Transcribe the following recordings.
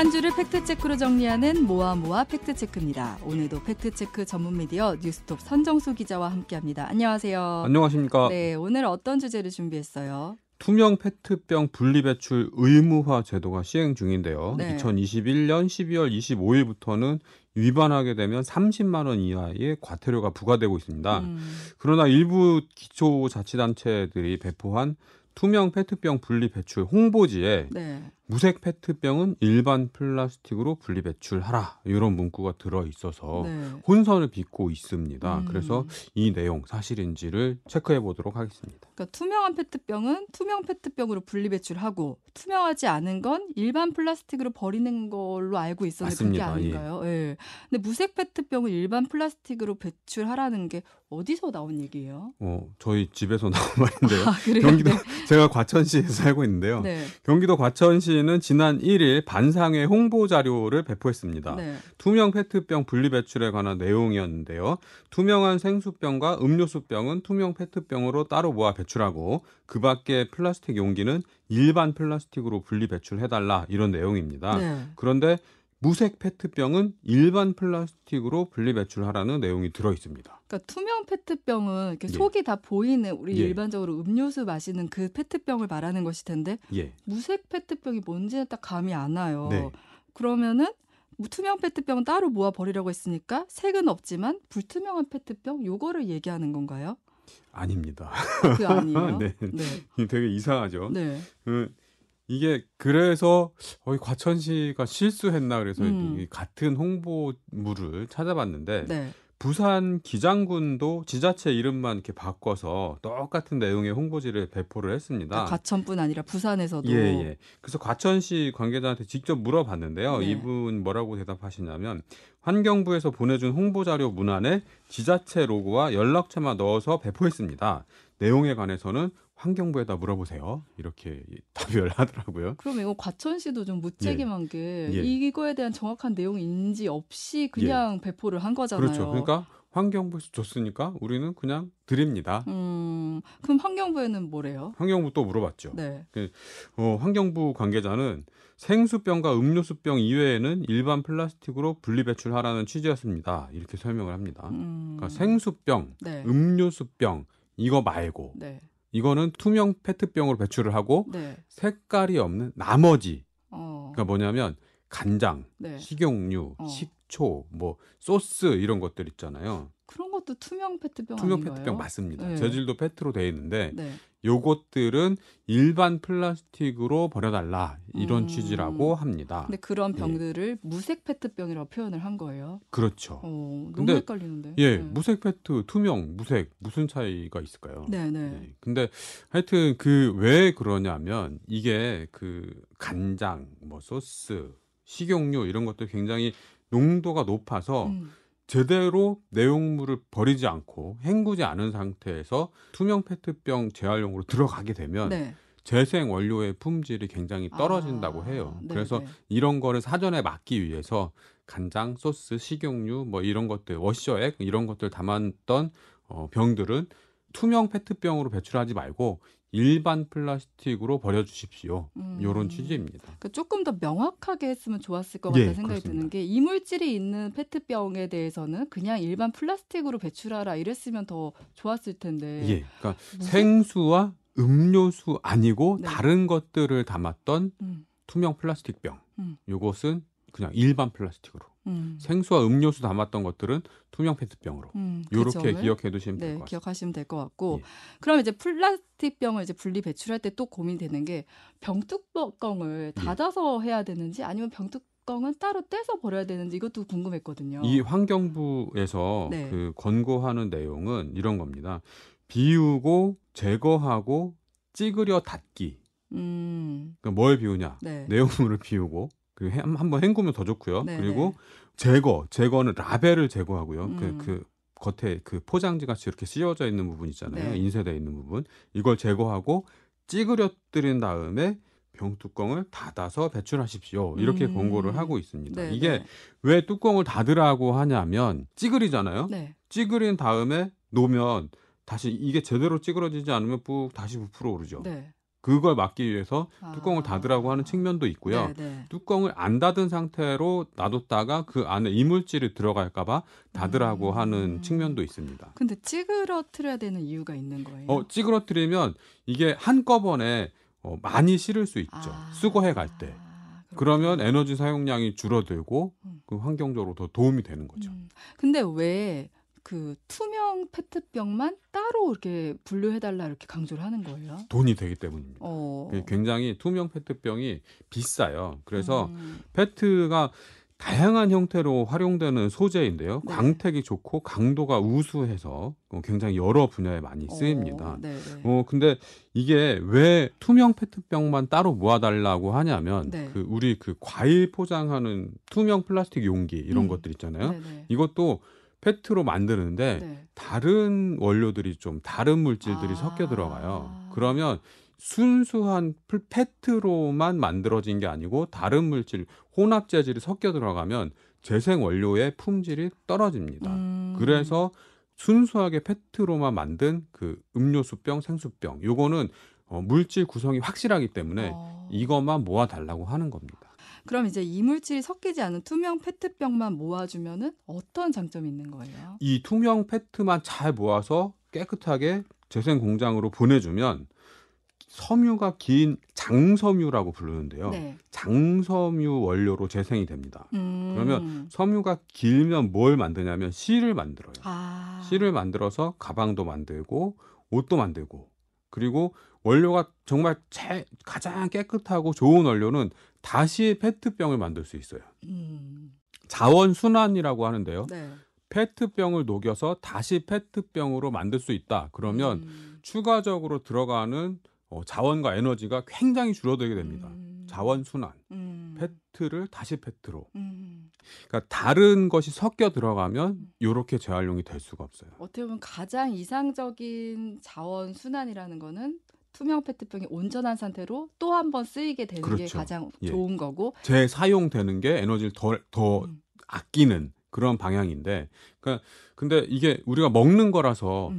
한 주를 팩트체크로 정리하는 모아모아 팩트체크입니다. 오늘도 팩트체크 전문 미디어 뉴스톱 선정수 기자와 함께합니다. 안녕하세요. 안녕하십니까. 네, 오늘 어떤 주제를 준비했어요? 투명 페트병 분리배출 의무화 제도가 시행 중인데요. 네. 2021년 12월 25일부터는 위반하게 되면 30만 원 이하의 과태료가 부과되고 있습니다. 그러나 일부 기초자치단체들이 배포한 투명 페트병 분리배출 홍보지에 네. 무색 페트병은 일반 플라스틱으로 분리배출하라 이런 문구가 들어있어서 네. 혼선을 빚고 있습니다. 그래서 이 내용 사실인지를 체크해보도록 하겠습니다. 그러니까 투명한 페트병은 투명 페트병으로 분리배출하고 투명하지 않은 건 일반 플라스틱으로 버리는 걸로 알고 있었는데 그게 아닌가요? 예. 예. 근데 무색 페트병은 일반 플라스틱으로 배출하라는 게 어디서 나온 얘기예요? 저희 집에서 나온 말인데요. 아, 경기도 네. 제가 과천시에 살고 있는데요. 네. 경기도 과천시 는 지난 1일 반상회 홍보 자료를 배포했습니다. 네. 투명 페트병 분리배출에 관한 내용이었는데요. 투명한 생수병과 음료수병은 투명 페트병으로 따로 모아 배출하고 그 밖에 플라스틱 용기는 일반 플라스틱으로 분리배출해달라 이런 내용입니다. 네. 그런데 무색 페트병은 일반 플라스틱으로 분리배출하라는 내용이 들어있습니다. 그러니까 투명 페트병은 이렇게 예. 속이 다 보이는 우리 예. 일반적으로 음료수 마시는 그 페트병을 말하는 것일 텐데 예. 무색 페트병이 뭔지는 딱 감이 안 와요. 네. 그러면은 투명 페트병은 따로 모아 버리라고 했으니까 색은 없지만 불투명한 페트병 요거를 얘기하는 건가요? 아닙니다. 그 아니에요? 네. 네. 되게 이상하죠. 네. 이게 그래서 과천시가 실수했나 그래서 같은 홍보물을 찾아봤는데 네. 부산 기장군도 지자체 이름만 이렇게 바꿔서 똑같은 내용의 홍보지를 배포를 했습니다. 그러니까 과천뿐 아니라 부산에서도. 예, 예. 그래서 과천시 관계자한테 직접 물어봤는데요. 네. 이분 뭐라고 대답하시냐면 환경부에서 보내준 홍보자료 문안에 지자체 로고와 연락처만 넣어서 배포했습니다. 내용에 관해서는 환경부에다 물어보세요. 이렇게 답변을 하더라고요. 그럼 이거 과천시도 좀 무책임한 예. 게 예. 이거에 대한 정확한 내용인지 없이 그냥 예. 배포를 한 거잖아요. 그렇죠. 그러니까 환경부에서 줬으니까 우리는 그냥 드립니다. 그럼 환경부에는 뭐래요? 환경부 또 물어봤죠. 네. 환경부 관계자는 생수병과 음료수병 이외에는 일반 플라스틱으로 분리배출하라는 취지였습니다. 이렇게 설명을 합니다. 그러니까 생수병, 네. 음료수병 이거 말고 네. 이거는 투명 페트병으로 배출을 하고 네. 색깔이 없는 나머지 그러니까 뭐냐면 간장, 네. 식용유, 식초, 뭐 소스 이런 것들 있잖아요. 그런 것도 투명 페트병 아닌가요? 투명 페트병 맞습니다. 네. 재질도 페트로 되어 있는데 네. 요것들은 일반 플라스틱으로 버려달라 이런 취지라고 합니다. 근데 그런 병들을 예. 무색 페트병이라고 표현을 한 거예요? 그렇죠. 너무 헷갈리는데. 예, 네. 무색 페트, 투명, 무색 무슨 차이가 있을까요? 네, 네. 예, 근데 하여튼 그 왜 그러냐면 이게 그 간장, 뭐 소스, 식용유 이런 것들 굉장히 농도가 높아서. 제대로 내용물을 버리지 않고 헹구지 않은 상태에서 투명 페트병 재활용으로 들어가게 되면 네. 재생 원료의 품질이 굉장히 떨어진다고 해요. 네네. 그래서 이런 거를 사전에 막기 위해서 간장, 소스, 식용유 뭐 이런 것들, 워셔액 이런 것들 담았던 병들은 투명 페트병으로 배출하지 말고 일반 플라스틱으로 버려주십시오. 이런 취지입니다. 그러니까 조금 더 명확하게 했으면 좋았을 것 같다는 예, 생각이 그렇습니다. 드는 게 이물질이 있는 페트병에 대해서는 그냥 일반 플라스틱으로 배출하라 이랬으면 더 좋았을 텐데. 예, 그러니까 생수와 음료수 아니고 네. 다른 것들을 담았던 투명 플라스틱병. 이것은 그냥 일반 플라스틱으로. 생수와 음료수 담았던 것들은 투명 페트병으로 이렇게 기억해 두시면 될 것 같습니다. 기억하시면 될 것 같고 예. 그럼 이제 플라스틱병을 이제 분리 배출할 때 또 고민되는 게 병뚜껑을 닫아서 예. 해야 되는지 아니면 병뚜껑은 따로 떼서 버려야 되는지 이것도 궁금했거든요. 이 환경부에서 네. 그 권고하는 내용은 이런 겁니다. 비우고 제거하고 찌그려 닫기. 그러니까 뭘 비우냐? 네. 내용물을 비우고. 한번 헹구면 더 좋고요. 네네. 그리고 제거는 라벨을 제거하고요. 그 겉에 그 포장지 같이 이렇게 씌워져 있는 부분 있잖아요. 네. 인쇄되어 있는 부분. 이걸 제거하고 찌그러뜨린 다음에 병뚜껑을 닫아서 배출하십시오. 이렇게 권고를 하고 있습니다. 네네. 이게 왜 뚜껑을 닫으라고 하냐면 찌그리잖아요. 네. 찌그린 다음에 놓으면 다시 이게 제대로 찌그러지지 않으면 뿍 다시 부풀어 오르죠. 네. 그걸 막기 위해서 뚜껑을 닫으라고 하는 측면도 있고요. 네네. 뚜껑을 안 닫은 상태로 놔뒀다가 그 안에 이물질이 들어갈까 봐 닫으라고 하는 측면도 있습니다. 근데 찌그러뜨려야 되는 이유가 있는 거예요? 찌그러뜨리면 이게 한꺼번에 많이 실을 수 있죠. 수거해 갈 때. 그러면 에너지 사용량이 줄어들고 그 환경적으로 더 도움이 되는 거죠. 근데 왜 그 투명 페트병만 따로 이렇게 분류해달라 이렇게 강조를 하는 거예요? 돈이 되기 때문입니다. 굉장히 투명 페트병이 비싸요. 그래서 페트가 다양한 형태로 활용되는 소재인데요. 네. 광택이 좋고 강도가 우수해서 굉장히 여러 분야에 많이 쓰입니다. 근데 이게 왜 투명 페트병만 따로 모아달라고 하냐면 그 우리 그 과일 포장하는 투명 플라스틱 용기 이런 것들 있잖아요. 네네. 이것도 페트로 만드는데 다른 원료들이 좀 다른 물질들이 섞여 들어가요. 그러면 순수한 페트로만 만들어진 게 아니고 다른 물질, 혼합 재질이 섞여 들어가면 재생 원료의 품질이 떨어집니다. 그래서 순수하게 페트로만 만든 그 음료수병, 생수병 요거는 물질 구성이 확실하기 때문에 이것만 모아달라고 하는 겁니다. 그럼 이제 이물질이 섞이지 않은 투명 페트병만 모아주면은 어떤 장점이 있는 거예요? 이 투명 페트만 잘 모아서 깨끗하게 재생 공장으로 보내주면 섬유가 긴 장섬유라고 부르는데요. 장섬유 원료로 재생이 됩니다. 그러면 섬유가 길면 뭘 만드냐면 실을 만들어요. 실을 만들어서 가방도 만들고 옷도 만들고 그리고 원료가 정말 가장 깨끗하고 좋은 원료는 다시 페트병을 만들 수 있어요. 자원순환이라고 하는데요. 페트병을 녹여서 다시 페트병으로 만들 수 있다. 그러면 추가적으로 들어가는 자원과 에너지가 굉장히 줄어들게 됩니다. 자원순환. 페트를 다시 페트로. 그러니까 다른 것이 섞여 들어가면 이렇게 재활용이 될 수가 없어요. 어떻게 보면 가장 이상적인 자원순환이라는 거는 투명 페트병이 온전한 상태로 또 한 번 쓰이게 되는 게 가장 좋은 거고 재사용되는 게 에너지를 더 아끼는 그런 방향인데 근데 이게 우리가 먹는 거라서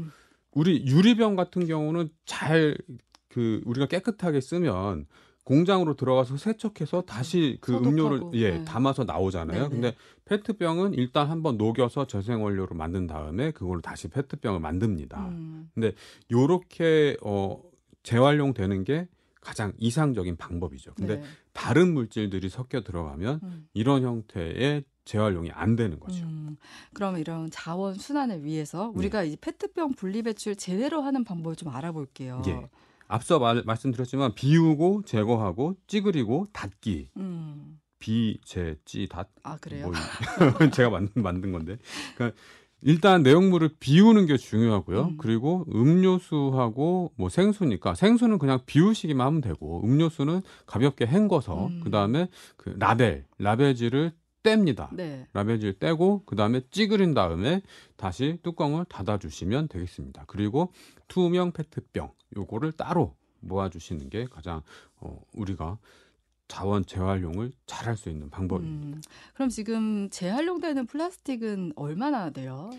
우리 유리병 같은 경우는 잘 그 우리가 깨끗하게 쓰면 공장으로 들어가서 세척해서 다시 그 소독하고, 음료를 담아서 나오잖아요. 근데 페트병은 일단 한번 녹여서 재생 원료로 만든 다음에 그걸로 다시 페트병을 만듭니다. 근데 요렇게 재활용되는 게 가장 이상적인 방법이죠. 근데 다른 물질들이 섞여 들어가면 이런 형태의 재활용이 안 되는 거죠. 그럼 이런 자원 순환을 위해서 우리가 이 페트병 분리배출 제대로 하는 방법을 좀 알아볼게요. 앞서 말씀드렸지만 비우고 제거하고 찌그리고 닫기. 비재찌 닫. 아 그래요? 제가 만든 건데. 그러니까 일단 내용물을 비우는 게 중요하고요. 그리고 음료수하고 뭐 생수니까 생수는 그냥 비우시기만 하면 되고 음료수는 가볍게 헹궈서 그다음에 그 라벨지를 뗍니다. 라벨지를 떼고 그다음에 찌그린 다음에 다시 뚜껑을 닫아주시면 되겠습니다. 그리고 투명 페트병 요거를 따로 모아주시는 게 가장 우리가 자원 재활용을 잘할 수 있는 방법입니다. 그럼 지금 재활용되는 플라스틱은 얼마나 돼요?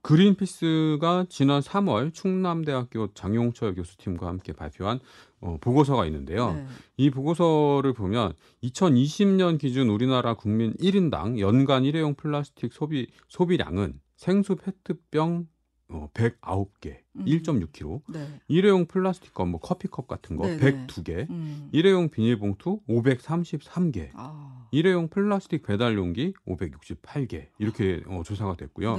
그린피스가 지난 3월 충남대학교 장용철 교수팀과 함께 발표한 보고서가 있는데요. 이 보고서를 보면 2020년 기준 우리나라 국민 1인당 연간 일회용 플라스틱 소비량은 생수 페트병 109개, 1.6kg. 일회용 플라스틱컵, 뭐 커피컵 같은 거 102개. 일회용 비닐봉투 533개. 일회용 플라스틱 배달 용기 568개. 이렇게 조사가 됐고요.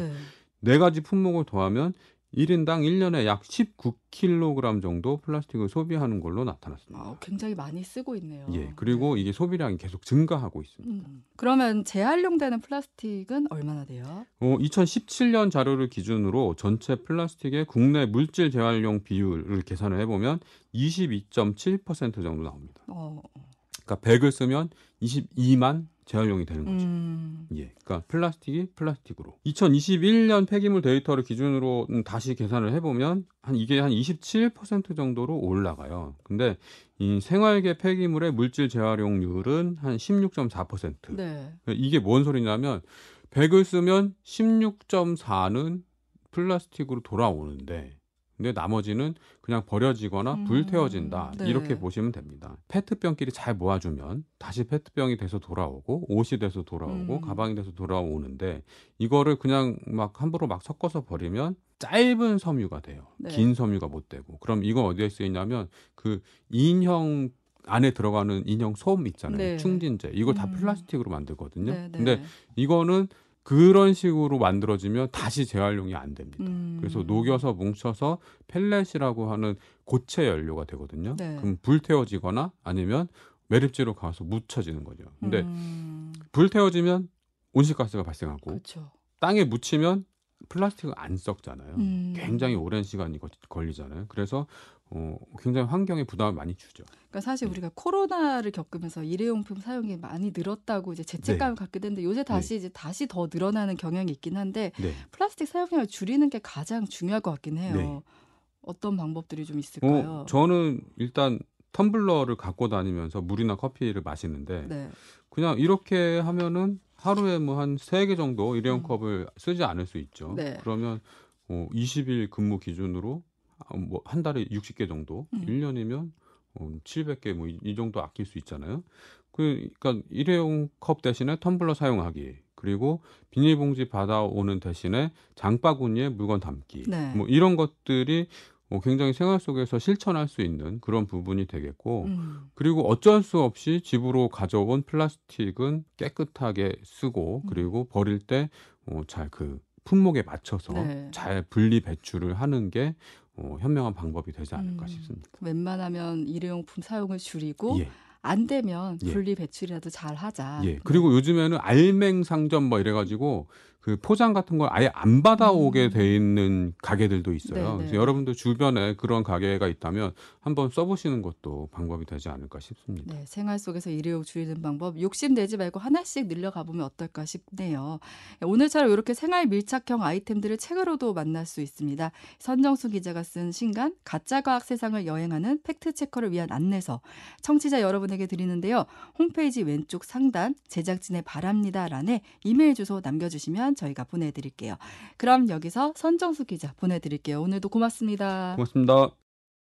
네 가지 품목을 더하면 1인당 1년에 약 19kg 정도 플라스틱을 소비하는 걸로 나타났습니다. 굉장히 많이 쓰고 있네요. 그리고 이게 소비량이 계속 증가하고 있습니다. 그러면 재활용되는 플라스틱은 얼마나 돼요? 2017년 자료를 기준으로 전체 플라스틱의 국내 물질 재활용 비율을 계산을 해보면 22.7% 정도 나옵니다. 그러니까 100을 쓰면 22만 재활용이 되는 거죠. 그러니까 플라스틱이 플라스틱으로. 2021년 폐기물 데이터를 기준으로 다시 계산을 해보면 이게 한 27% 정도로 올라가요. 근데 이 생활계 폐기물의 물질 재활용률은 한 16.4%. 이게 뭔 소리냐면 100을 쓰면 16.4는 플라스틱으로 돌아오는데 근데 나머지는 그냥 버려지거나 불태워진다. 네. 이렇게 보시면 됩니다. 페트병끼리 잘 모아주면 다시 페트병이 돼서 돌아오고 옷이 돼서 돌아오고 가방이 돼서 돌아오는데 이거를 그냥 막 함부로 막 섞어서 버리면 짧은 섬유가 돼요. 네. 긴 섬유가 못 되고. 그럼 이거 어디에 쓰이냐면 그 인형 안에 들어가는 인형 솜 있잖아요. 네. 충진제. 이걸 다 플라스틱으로 만들거든요. 네, 네. 근데 이거는 그런 식으로 만들어지면 다시 재활용이 안 됩니다. 그래서 녹여서 뭉쳐서 펠렛이라고 하는 고체 연료가 되거든요. 네. 그럼 불태워지거나 아니면 매립지로 가서 묻혀지는 거죠. 근데 불태워지면 온실가스가 발생하고 그쵸. 땅에 묻히면 플라스틱을 안 썩잖아요. 굉장히 오랜 시간이 걸리잖아요. 그래서 굉장히 환경에 부담을 많이 주죠. 그러니까 사실 우리가 코로나를 겪으면서 일회용품 사용이 많이 늘었다고 이제 죄책감을 갖게 됐는데 요새 다시 이제 다시 더 늘어나는 경향이 있긴 한데 플라스틱 사용량을 줄이는 게 가장 중요할 것 같긴 해요. 어떤 방법들이 좀 있을까요? 저는 일단 텀블러를 갖고 다니면서 물이나 커피를 마시는데 그냥 이렇게 하면은 하루에 뭐 한 3개 정도 일회용 컵을 쓰지 않을 수 있죠. 그러면 20일 근무 기준으로 뭐 한 달에 60개 정도, 1년이면 700개 뭐 이 정도 아낄 수 있잖아요. 그러니까 일회용 컵 대신에 텀블러 사용하기, 그리고 비닐봉지 받아오는 대신에 장바구니에 물건 담기, 뭐 이런 것들이 굉장히 생활 속에서 실천할 수 있는 그런 부분이 되겠고 그리고 어쩔 수 없이 집으로 가져온 플라스틱은 깨끗하게 쓰고 그리고 버릴 때 잘 그 품목에 맞춰서 잘 분리 배출을 하는 게 현명한 방법이 되지 않을까 싶습니다. 웬만하면 일회용품 사용을 줄이고 안 되면 분리 배출이라도 잘 하자. 그리고 요즘에는 알맹 상점 뭐 이래가지고 그 포장 같은 걸 아예 안 받아오게 돼 있는 가게들도 있어요. 그래서 여러분도 주변에 그런 가게가 있다면 한번 써보시는 것도 방법이 되지 않을까 싶습니다. 네, 생활 속에서 일회용 줄이는 방법 욕심내지 말고 하나씩 늘려가보면 어떨까 싶네요. 오늘처럼 이렇게 생활 밀착형 아이템들을 책으로도 만날 수 있습니다. 선정수 기자가 쓴 신간 가짜과학 세상을 여행하는 팩트체커를 위한 안내서 청취자 여러분에게 드리는데요. 홈페이지 왼쪽 상단 제작진의 바랍니다란에 이메일 주소 남겨주시면 저희가 보내드릴게요. 그럼 여기서 선정수 기자 보내드릴게요. 오늘도 고맙습니다. 고맙습니다.